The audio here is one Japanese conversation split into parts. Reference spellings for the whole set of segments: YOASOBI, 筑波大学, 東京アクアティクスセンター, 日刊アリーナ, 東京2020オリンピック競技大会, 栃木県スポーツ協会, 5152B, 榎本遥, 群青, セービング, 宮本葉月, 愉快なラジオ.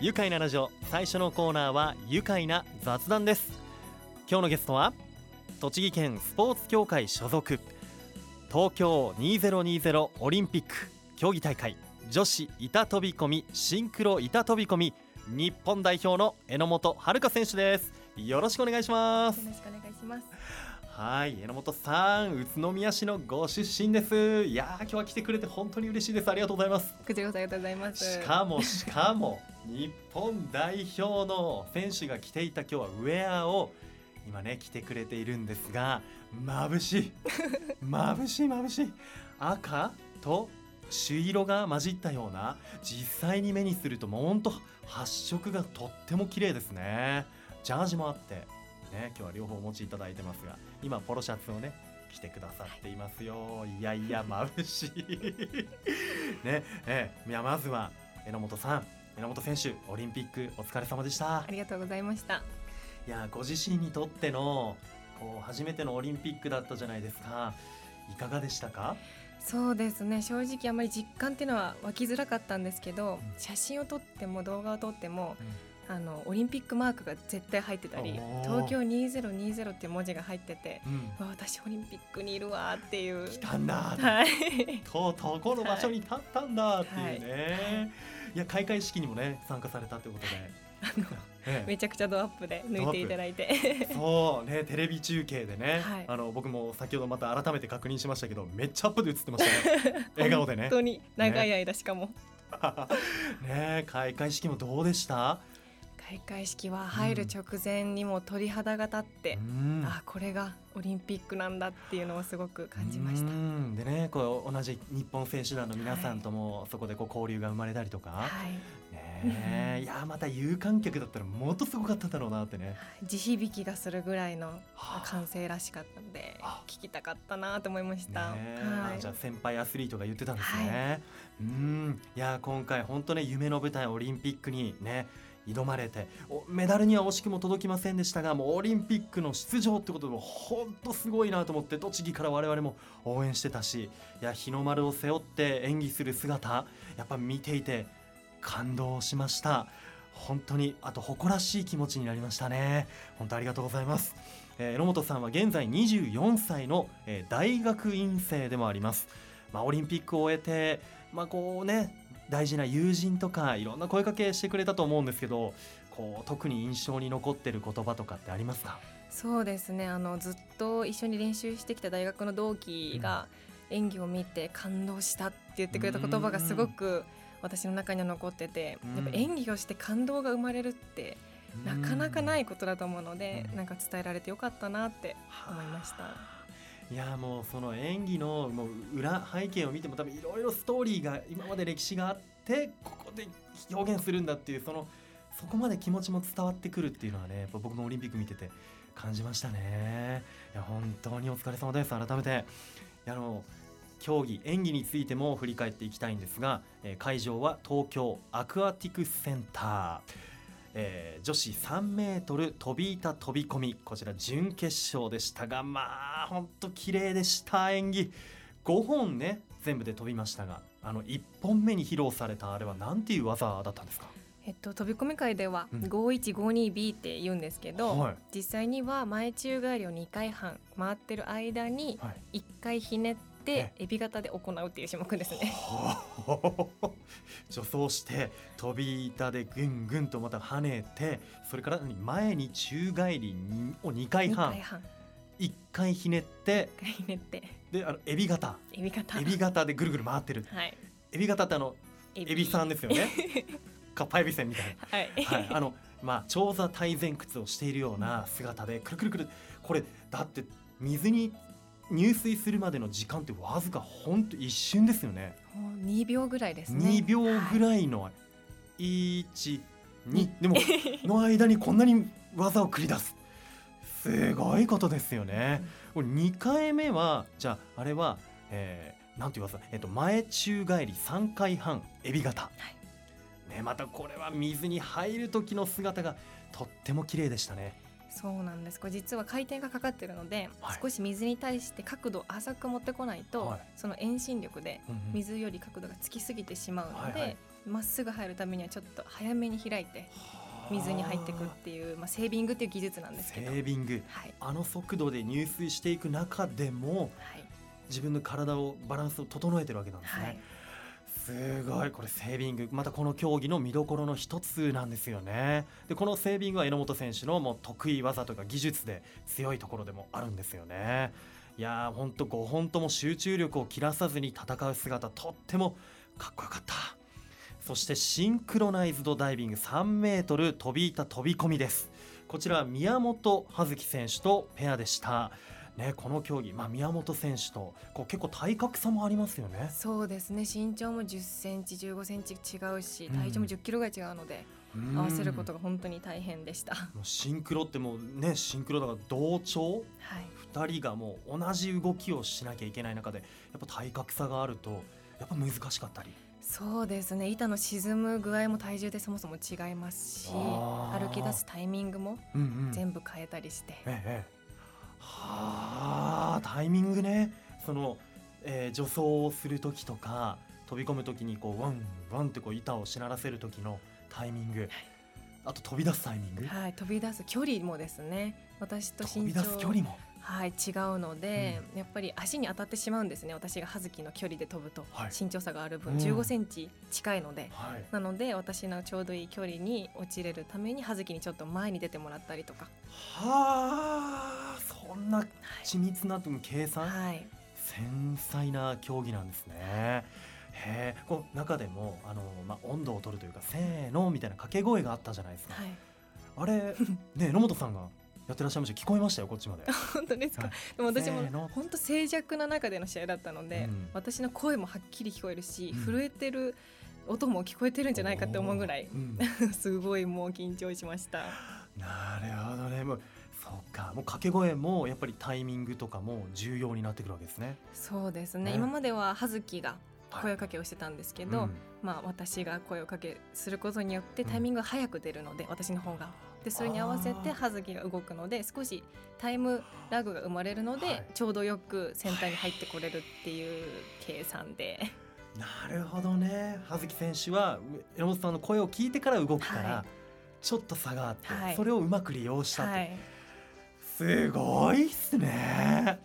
愉快なラジオ、最初のコーナーは愉快な雑談です。今日のゲストは栃木県スポーツ協会所属、東京2020オリンピック競技大会女子板飛び込みシンクロ板飛び込み日本代表の榎本遥選手です。よろしくお願いします。よろしくお願いします。はい、榎本さん、宇都宮市のご出身です。いや、今日は来てくれて本当に嬉しいです。ありがとうございます。こちらこそありがとうございます。しかも日本代表の選手が着ていた今日はウェアを今ね着てくれているんですが、眩しい赤と朱色が混じったような、実際に目にするともうほんと発色がとっても綺麗ですね。ジャージもあって、ね、今日は両方お持ちいただいてますが、今ポロシャツをね着てくださっていますよ。いやいや眩しいねえ。いや、まずは榎本さん、榎本選手、オリンピックお疲れ様でした。ありがとうございました。いや、ご自身にとってのこう初めてのオリンピックだったじゃないですか。いかがでしたか？そうですね、正直あまり実感っていうのは湧きづらかったんですけど、写真を撮っても動画を撮っても、オリンピックマークが絶対入ってたり、東京2020って文字が入ってて、私オリンピックにいるわっていう、来たんだ、はい、とこの場所に立ったんだっていうね、はい、いや開会式にもね参加されたということで、めちゃくちゃドアップで抜いていただいてそう、ね、テレビ中継でね、はい、僕も先ほどまた改めて確認しましたけど、めっちゃアップで映ってましたね笑顔でね、本当に長い間しかもね開会式もどうでした？開会式は入る直前にも鳥肌が立って、あ、これがオリンピックなんだっていうのをすごく感じました。でね、こう同じ日本選手団の皆さんともそこでこう交流が生まれたりとか、いや、また有観客だったらもっとすごかっただろうなってね、地響きがするぐらいの歓声らしかったので、聞きたかったなと思いました、じゃあ先輩アスリートが言ってたんですね、いや、今回本当ね夢の舞台オリンピックにね挑まれて、メダルには惜しくも届きませんでしたが、もうオリンピックの出場ってことでも本当すごいなと思って、栃木から我々も応援してたし、いや、日の丸を背負って演技する姿、やっぱ見ていて感動しました。本当に、あと誇らしい気持ちになりましたね。本当ありがとうございます。榎本さんは現在24歳の、大学院生でもあります。オリンピックを終えて、こうね大事な友人とかいろんな声かけしてくれたと思うんですけど、こう特に印象に残ってる言葉とかってありますか？そうですね、ずっと一緒に練習してきた大学の同期が演技を見て感動したって言ってくれた言葉がすごく私の中には残ってて、やっぱ演技をして感動が生まれるってなかなかないことだと思うので、なんか伝えられてよかったなって思いました。いや、もうその演技のもう裏背景を見ても多分いろいろストーリーが今まで歴史があって、ここで表現するんだっていう、そこまで気持ちも伝わってくるっていうのはね、やっぱ僕もオリンピック見てて感じましたね。いや、本当にお疲れ様です。改めて競技演技についても振り返っていきたいんですが、会場は東京アクアティクスセンター、女子3メートル飛び板飛び込み、こちら準決勝でしたが、本当綺麗でした。演技5本ね全部で飛びましたが、1本目に披露されたあれは何ていう技だったんですか？飛び込み界では 5152B って言うんですけど、実際には前宙返りを2回半回ってる間に1回ひねってでエビ型で行うっていう種目ですね。助走して飛び板でぐんぐんとまた跳ねて、それから前に宙返りを2回半1回ひねってでエビ型でぐるぐる回ってる、エビ型ってエビさんですよねかっぱエビせんみたいな、長座体前屈をしているような姿でくるくるくる、これだって水に入水するまでの時間ってわずか本当一瞬ですよね。2秒ぐらいですね。2秒ぐらいの、1、2でもの間にこんなに技を繰り出す、すごいことですよね。2回目はじゃあ、あれは、なんていう技、前宙返り3回半エビ型、またこれは水に入る時の姿がとっても綺麗でしたね。そうなんです。これ実は回転がかかっているので、少し水に対して角度を浅く持ってこないと、その遠心力で水より角度がつきすぎてしまうので、まっすぐ入るためにはちょっと早めに開いて水に入っていくっていう、まあ、セービングっていう技術なんですけど、セービング、はい、あの速度で入水していく中でも、はい、自分の体をバランスを整えてるわけなんですね、はい、すごい。これセービングまたこの競技の見どころの一つなんですよね。でこのセービングは榎本選手のもう得意技とか技術で強いところでもあるんですよね。いやー本当5本とも集中力を切らさずに戦う姿とってもかっこよかった。そしてシンクロナイズドダイビング3メートル飛び板飛び込みです。こちらは宮本葉月選手とペアでしたね、この競技、まあ、宮本選手とこう結構体格差もありますよね。そうですね、身長も10センチ15センチ違うし体重も10キロが違うので、合わせることが本当に大変でした。もうシンクロってもうねシンクロだから同調、はい、2人がもう同じ動きをしなきゃいけない中でやっぱ体格差があるとやっぱ難しかったり。そうですね、板の沈む具合も体重でそもそも違いますし、歩き出すタイミングも全部変えたりして、ええはあ、タイミングね。その、助走をする時とか飛び込む時にこうワンワンってこう板をしならせる時のタイミング、はい、あと飛び出すタイミング、はい、飛び出す距離もですね、私と身長、飛び出す距離も、はい、違うので、うん、やっぱり足に当たってしまうんですね。私が葉月の距離で飛ぶと、はい、身長差がある分15センチ近いので、はい、なので私のちょうどいい距離に落ちれるために葉月にちょっと前に出てもらったりとか。はあ、そんな緻密な計算、はい、繊細な競技なんですね。へえ、この中でもまあ、温度を取るというかせーのみたいな掛け声があったじゃないですか、はい、あれね榎本さんがやってらっしゃいました。聞こえましたよこっちまで本当ですか、はい、でも私も本当静寂な中での試合だったので、うん、私の声もはっきり聞こえるし、うん、震えてる音も聞こえてるんじゃないかって思うぐらい、うん、すごいもう緊張しました。なるほどね、もうそうか、もう掛け声もやっぱりタイミングとかも重要になってくるわけですね。そうですね、今までは葉月が声かけをしてたんですけど、はい、うん、まあ、私が声をかけすることによってタイミングが早く出るので、うん、私の方がでそれに合わせて葉月が動くので少しタイムラグが生まれるので、はい、ちょうどよくセンターに入ってこれるっていう計算で、はい、なるほどね。葉月選手は榎本さんの声を聞いてから動くから、はい、ちょっと差があって、はい、それをうまく利用したと、はい、すごいっすね。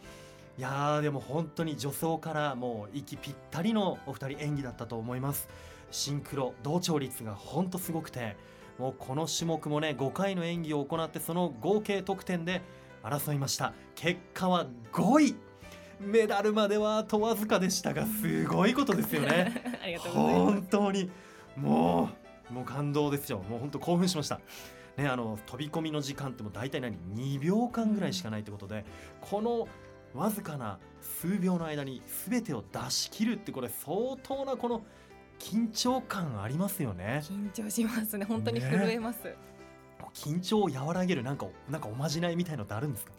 いやでも本当に助走からもう息ぴったりのお二人演技だったと思います。シンクロ同調率が本当すごくて、もうこの種目もね5回の演技を行ってその合計得点で争いました。結果は5位、メダルまではあとわずかでしたがすごいことですよねありがとうございます。本当にもう感動ですよ。もう本当興奮しましたね。飛び込みの時間ってもう大体2秒間ぐらいしかないってことで、このわずかな数秒の間に全てを出し切るって、これ相当なこの緊張感ありますよね。緊張しますね、本当に震えます、ね、緊張を和らげるなんかおまじないみたいのってあるんですか。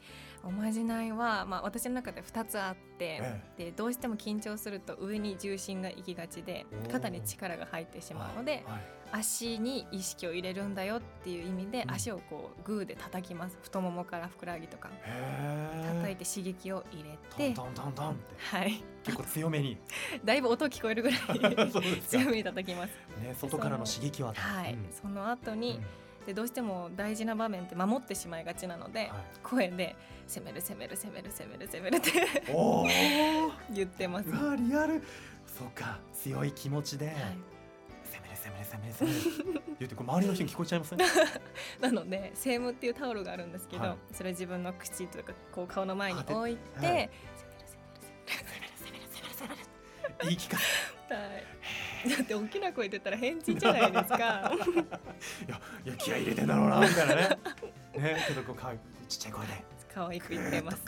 おまじないは、まあ、私の中で2つあって、でどうしても緊張すると上に重心が行きがちで肩に力が入ってしまうので、はいはい、足に意識を入れるんだよっていう意味で、足をこうグーで叩きます。太ももからふくらはぎとか叩いて刺激を入れて、トントントントンって、はい、結構強めにだいぶ音聞こえるぐらい強めに叩きます、ね、外からの刺激は、はい、うん、その後に、うん、でどうしても大事な場面って守ってしまいがちなので、はい、声で攻める攻める攻める攻める攻めるってお言ってます。うわリアル。そうか、強い気持ちで、はい、攻める攻める攻める言ってこう周りの人に聞こえちゃいますねなのでセームっていうタオルがあるんですけど、はい、それ自分の口とかこう顔の前に置いて、はい、攻める言い聞かせ、はいだって大きな声出たら変人じゃないですかいや気合い入れてんだろうなみたいな ねけどこうかちっちゃい声で可愛く言ってます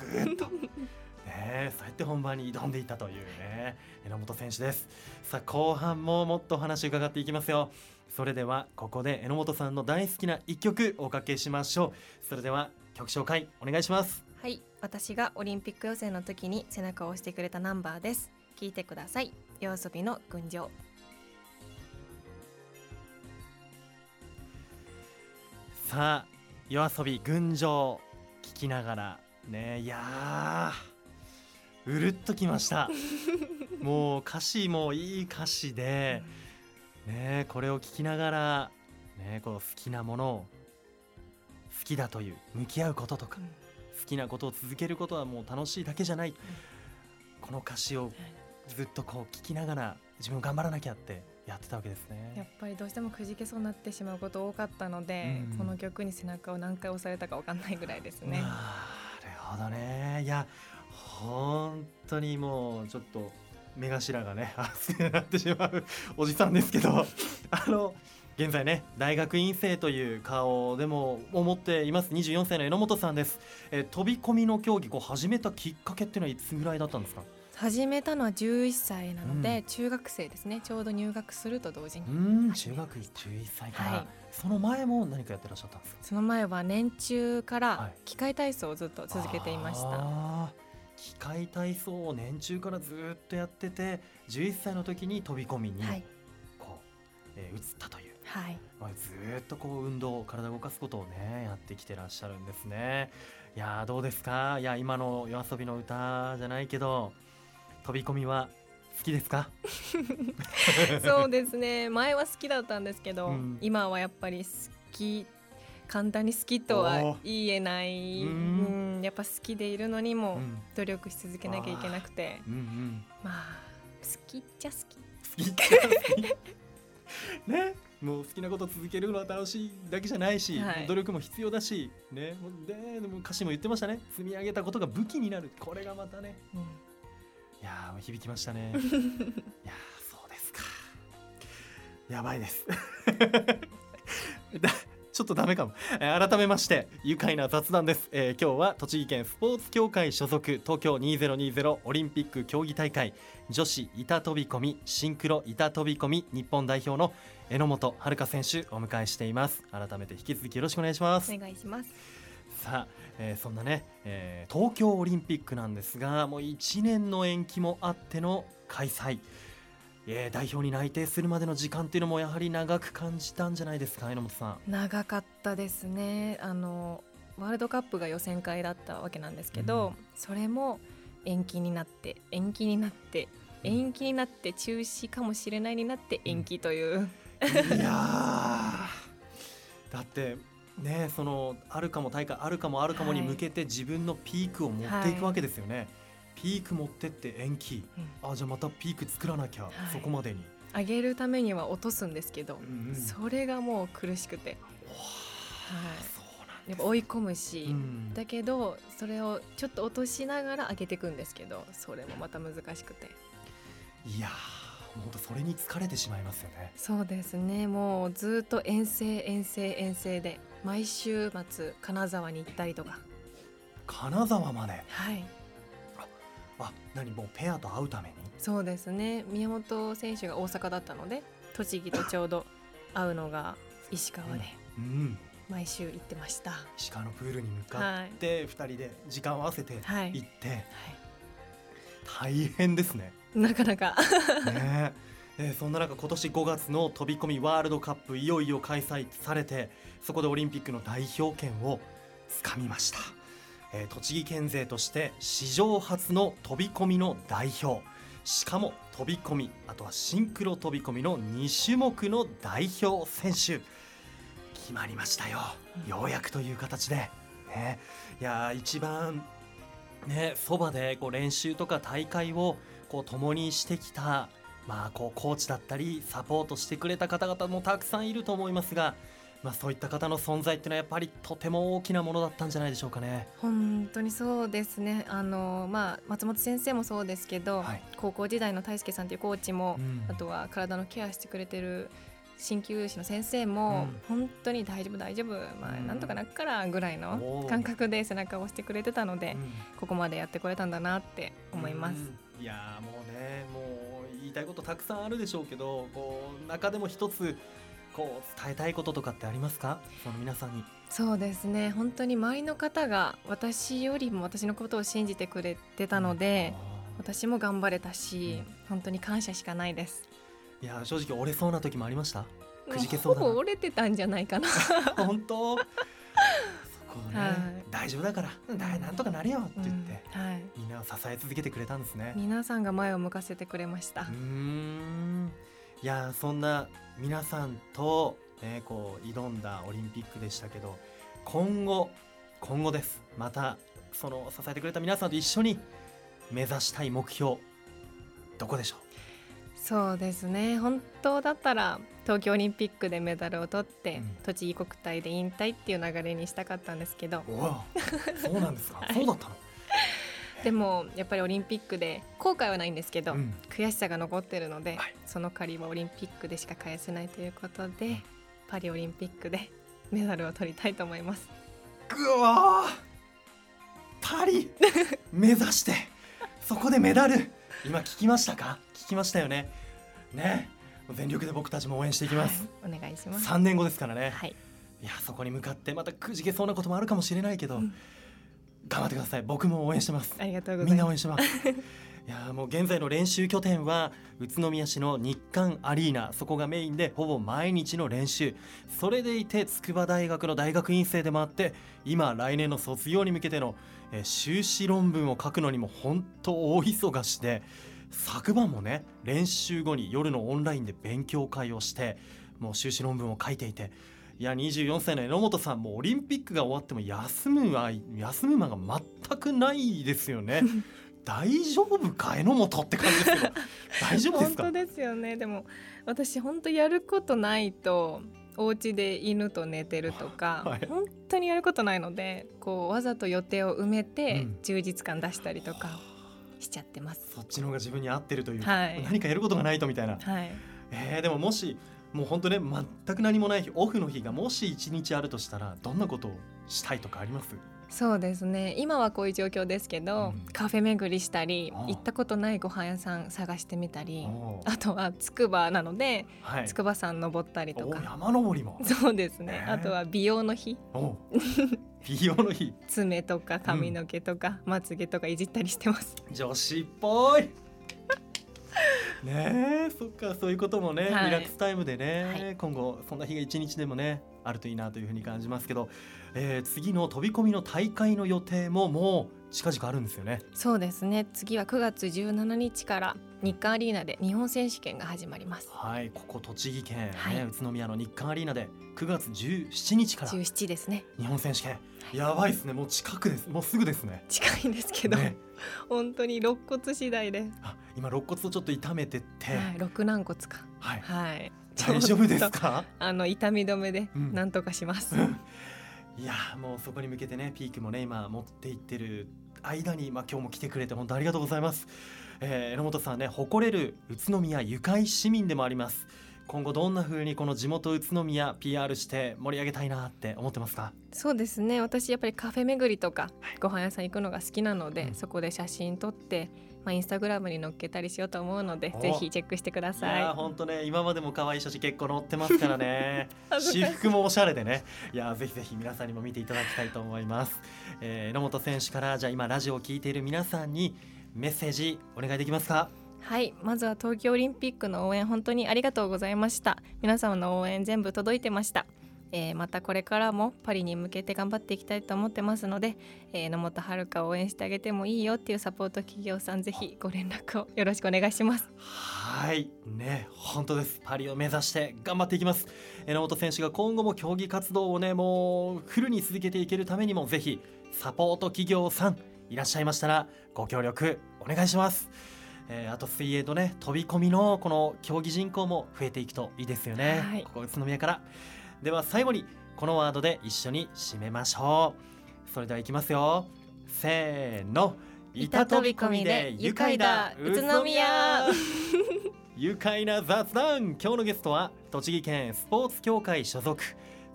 ね、そうやって本番に挑んでいたというね榎本選手です。さあ後半ももっとお話伺っていきますよ。それではここで榎本さんの大好きな一曲おかけしましょう。それでは曲紹介お願いします。はい、私がオリンピック予選の時に背中を押してくれたナンバーです。聴いてください。YOASOBIの群青。さあYOASOBI群青聞きながらね、いやうるっときましたもう歌詞もいい歌詞で、ね、これを聞きながら、ね、こう好きなものを好きだという向き合うこととか、好きなことを続けることはもう楽しいだけじゃない、この歌詞をずっとこう聞きながら自分を頑張らなきゃってやってたわけですね。やっぱりどうしてもくじけそうになってしまうこと多かったので、この曲に背中を何回押されたか分かんないぐらいですね。なるほどね。いや本当にもうちょっと目頭がね熱くなってしまうおじさんですけど、現在ね大学院生という顔でも思っています。24歳の榎本さんです。飛び込みの競技を始めたきっかけっていうのはいつぐらいだったんですか？始めたのは11歳なので、中学生ですね。ちょうど入学すると同時に、中学11歳から、はい、その前も何かやってらっしゃったんですか？その前は年中から器械体操をずっと続けていました。器械体操を年中からずっとやってて、11歳の時に飛び込みにこう、移ったという、ずっとこう運動、体を動かすことをねやってきてらっしゃるんですね。いやどうですか？いや今のYOASOBIの歌じゃないけど、飛び込みは好きですか？そうですね、前は好きだったんですけど、今はやっぱり好き、簡単に好きとは言えない、やっぱ好きでいるのにも努力し続けなきゃいけなくて、まあ好きっちゃ好き、好きっちゃ好きね、もう好きなこと続けるのは楽しいだけじゃないし、努力も必要だし、ね、でも歌詞も言ってましたね、積み上げたことが武器になる、これがまたね、いや響きましたね。いやそうですか、やばいです。ちょっとダメかも。改めまして愉快な雑談です、今日は栃木県スポーツ協会所属東京2020オリンピック競技大会女子板飛び込みシンクロ板飛び込み日本代表の榎本遥選手をお迎えしています。改めて引き続きよろしくお願いします。お願いします。さあ、そんなね、東京オリンピックなんですが、もう1年の延期もあっての開催、代表に内定するまでの時間というのもやはり長く感じたんじゃないですか？榎本さん。長かったですね。ワールドカップが予選会だったわけなんですけど、それも延期になって中止かもしれないになって延期という、いやだってね、そのあるかも大会あるかもに向けて自分のピークを持っていくわけですよね、ピーク持ってって延期、じゃあまたピーク作らなきゃ、そこまでに上げるためには落とすんですけど、それがもう苦しくて、そうなんです、やっぱ追い込むし、だけどそれをちょっと落としながら上げていくんですけど、それもまた難しくて、いや本当それに疲れてしまいますよね。そうですね、もうずっと遠征で毎週末金沢に行ったりとか。金沢まで、何もうペアと会うために。そうですね、宮本選手が大阪だったので、栃木とちょうど会うのが石川で、毎週行ってました。石川のプールに向かって2人で時間を合わせて行って、大変ですね、なかなか。ねえ、そんな中今年5月の飛び込みワールドカップいよいよ開催されて、そこでオリンピックの代表権をつかみました。栃木県勢として史上初の飛び込みの代表、しかも飛び込み、あとはシンクロ飛び込みの2種目の代表選手決まりましたよ、ようやくという形で、ね、いや一番ね、そばでこう練習とか大会をこう共にしてきた、こうコーチだったりサポートしてくれた方々もたくさんいると思いますが、そういった方の存在っていうのはやっぱりとても大きなものだったんじゃないでしょうかね。本当にそうですね、松本先生もそうですけど、高校時代の大輔さんというコーチも、あとは体のケアしてくれてる鍼灸師の先生も、本当に大丈夫、なんとかなっからぐらいの感覚で背中を押してくれてたので、ここまでやってこれたんだなって思います、いやもうね、もう言いたいことたくさんあるでしょうけど、こう中でも一つこう伝えたいこととかってありますか？その皆さんに。そうですね、本当に周りの方が私よりも私のことを信じてくれてたので、私も頑張れたし、本当に感謝しかないです。いや正直折れそうな時もありました？くじけそうだな、ほぼ折れてたんじゃないかな。本当そこね、大丈夫だからなんとかなるよって言って、みんなを支え続けてくれたんですね。皆さんが前を向かせてくれました。いやそんな皆さんと、こう挑んだオリンピックでしたけど、今後です、またその支えてくれた皆さんと一緒に目指したい目標、どこでしょう？そうですね、本当だったら東京オリンピックでメダルを取って、栃木国体で引退っていう流れにしたかったんですけど。そうなんですか、はい、そうだったの？でもやっぱりオリンピックで後悔はないんですけど、悔しさが残ってるので、その借りはオリンピックでしか返せないということで、パリオリンピックでメダルを取りたいと思います。うわー、パリ目指してそこでメダル、今聞きましたか？聞きましたよね。ね、全力で僕たちも応援していきます、はい、お願いします。3年後ですからね、はい、いやそこに向かってまたくじけそうなこともあるかもしれないけど、頑張ってください。僕も応援してます。ありがとうございます。みんな応援してますいやもう現在の練習拠点は宇都宮市の日刊アリーナ、そこがメインでほぼ毎日の練習、それでいて筑波大学の大学院生でもあって、今来年の卒業に向けての修士論文を書くのにも本当大忙しで、昨晩もね、練習後に夜のオンラインで勉強会をして、もう修士論文を書いていて、いや24歳の榎本さんもオリンピックが終わっても休む間が全くないですよね大丈夫か榎本って感じですけど大丈夫ですか？本当ですよね。でも私本当やることないと、お家で犬と寝てるとか、はい、本当にやることないので、こうわざと予定を埋めて充実感出したりとかしちゃってます、そっちの方が自分に合ってるという、はい、何かやることがないとみたいな、はい、でももしもう本当ね、全く何もない日、オフの日がもし1日あるとしたら、どんなことをしたいとかあります？そうですね、今はこういう状況ですけど、カフェ巡りしたり、行ったことないご飯屋さん探してみたり、あとは筑波なので、筑波山登ったりとか。山登りも。そうですね、あとは美容の日美容の日爪とか髪の毛とか、まつ毛とかいじったりしてます。女子っぽいねえ、そっか、そういうこともね、リラックスタイムでね、今後そんな日が一日でもねあるといいなというふうに感じますけど、次の飛び込みの大会の予定ももう近々あるんですよね。そうですね、次は9月17日から日刊アリーナで日本選手権が始まります。はい、ここ栃木県、ね、宇都宮の日刊アリーナで9月17日から17ですね、日本選手権、はい、やばいですね、もう近くです、もうすぐですね。近いんですけど、ね、本当に肋骨次第で、あ、今肋骨をちょっと痛めてて、肋軟骨か、はい、はい、大丈夫ですか？痛み止めでなんとかします、いやもうそこに向けてね、ピークもね今持っていってる間に、今日も来てくれて本当ありがとうございます。榎本さんね、誇れる宇都宮ゆかい市民でもあります。今後どんな風にこの地元宇都宮 PR して盛り上げたいなって思ってますか？そうですね、私やっぱりカフェ巡りとか、ご飯屋さん行くのが好きなので、そこで写真撮って、インスタグラムに載っけたりしようと思うので、ぜひチェックしてください。いや本当ね、今までも可愛い写真結構載ってますからね私服もおしゃれでね、いやぜひぜひ皆さんにも見ていただきたいと思います。榎本選手から、じゃあ今ラジオを聞いている皆さんにメッセージお願いできますか？はい、まずは東京オリンピックの応援本当にありがとうございました。皆様の応援全部届いてました。またこれからもパリに向けて頑張っていきたいと思ってますので、榎本遥を応援してあげてもいいよっていうサポート企業さん、ぜひご連絡をよろしくお願いします。はいね、本当です。パリを目指して頑張っていきます。榎本選手が今後も競技活動をね、もうフルに続けていけるためにも、ぜひサポート企業さんいらっしゃいましたらご協力お願いします。あと水泳とね、飛び込みのこの競技人口も増えていくといいですよね、はい、ここ宇都宮から。では最後にこのワードで一緒に締めましょう。それではいきますよ、せーの、板飛び込みで愉快だ宇都宮愉快な雑談。今日のゲストは栃木県スポーツ協会所属、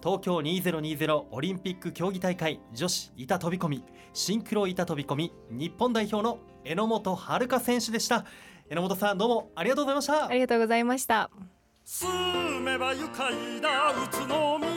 東京2020オリンピック競技大会女子板飛び込みシンクロ板飛び込み日本代表の榎本遥選手でした。榎本さん、どうもありがとうございました。ありがとうございました。住めば愉快だ宇都宮。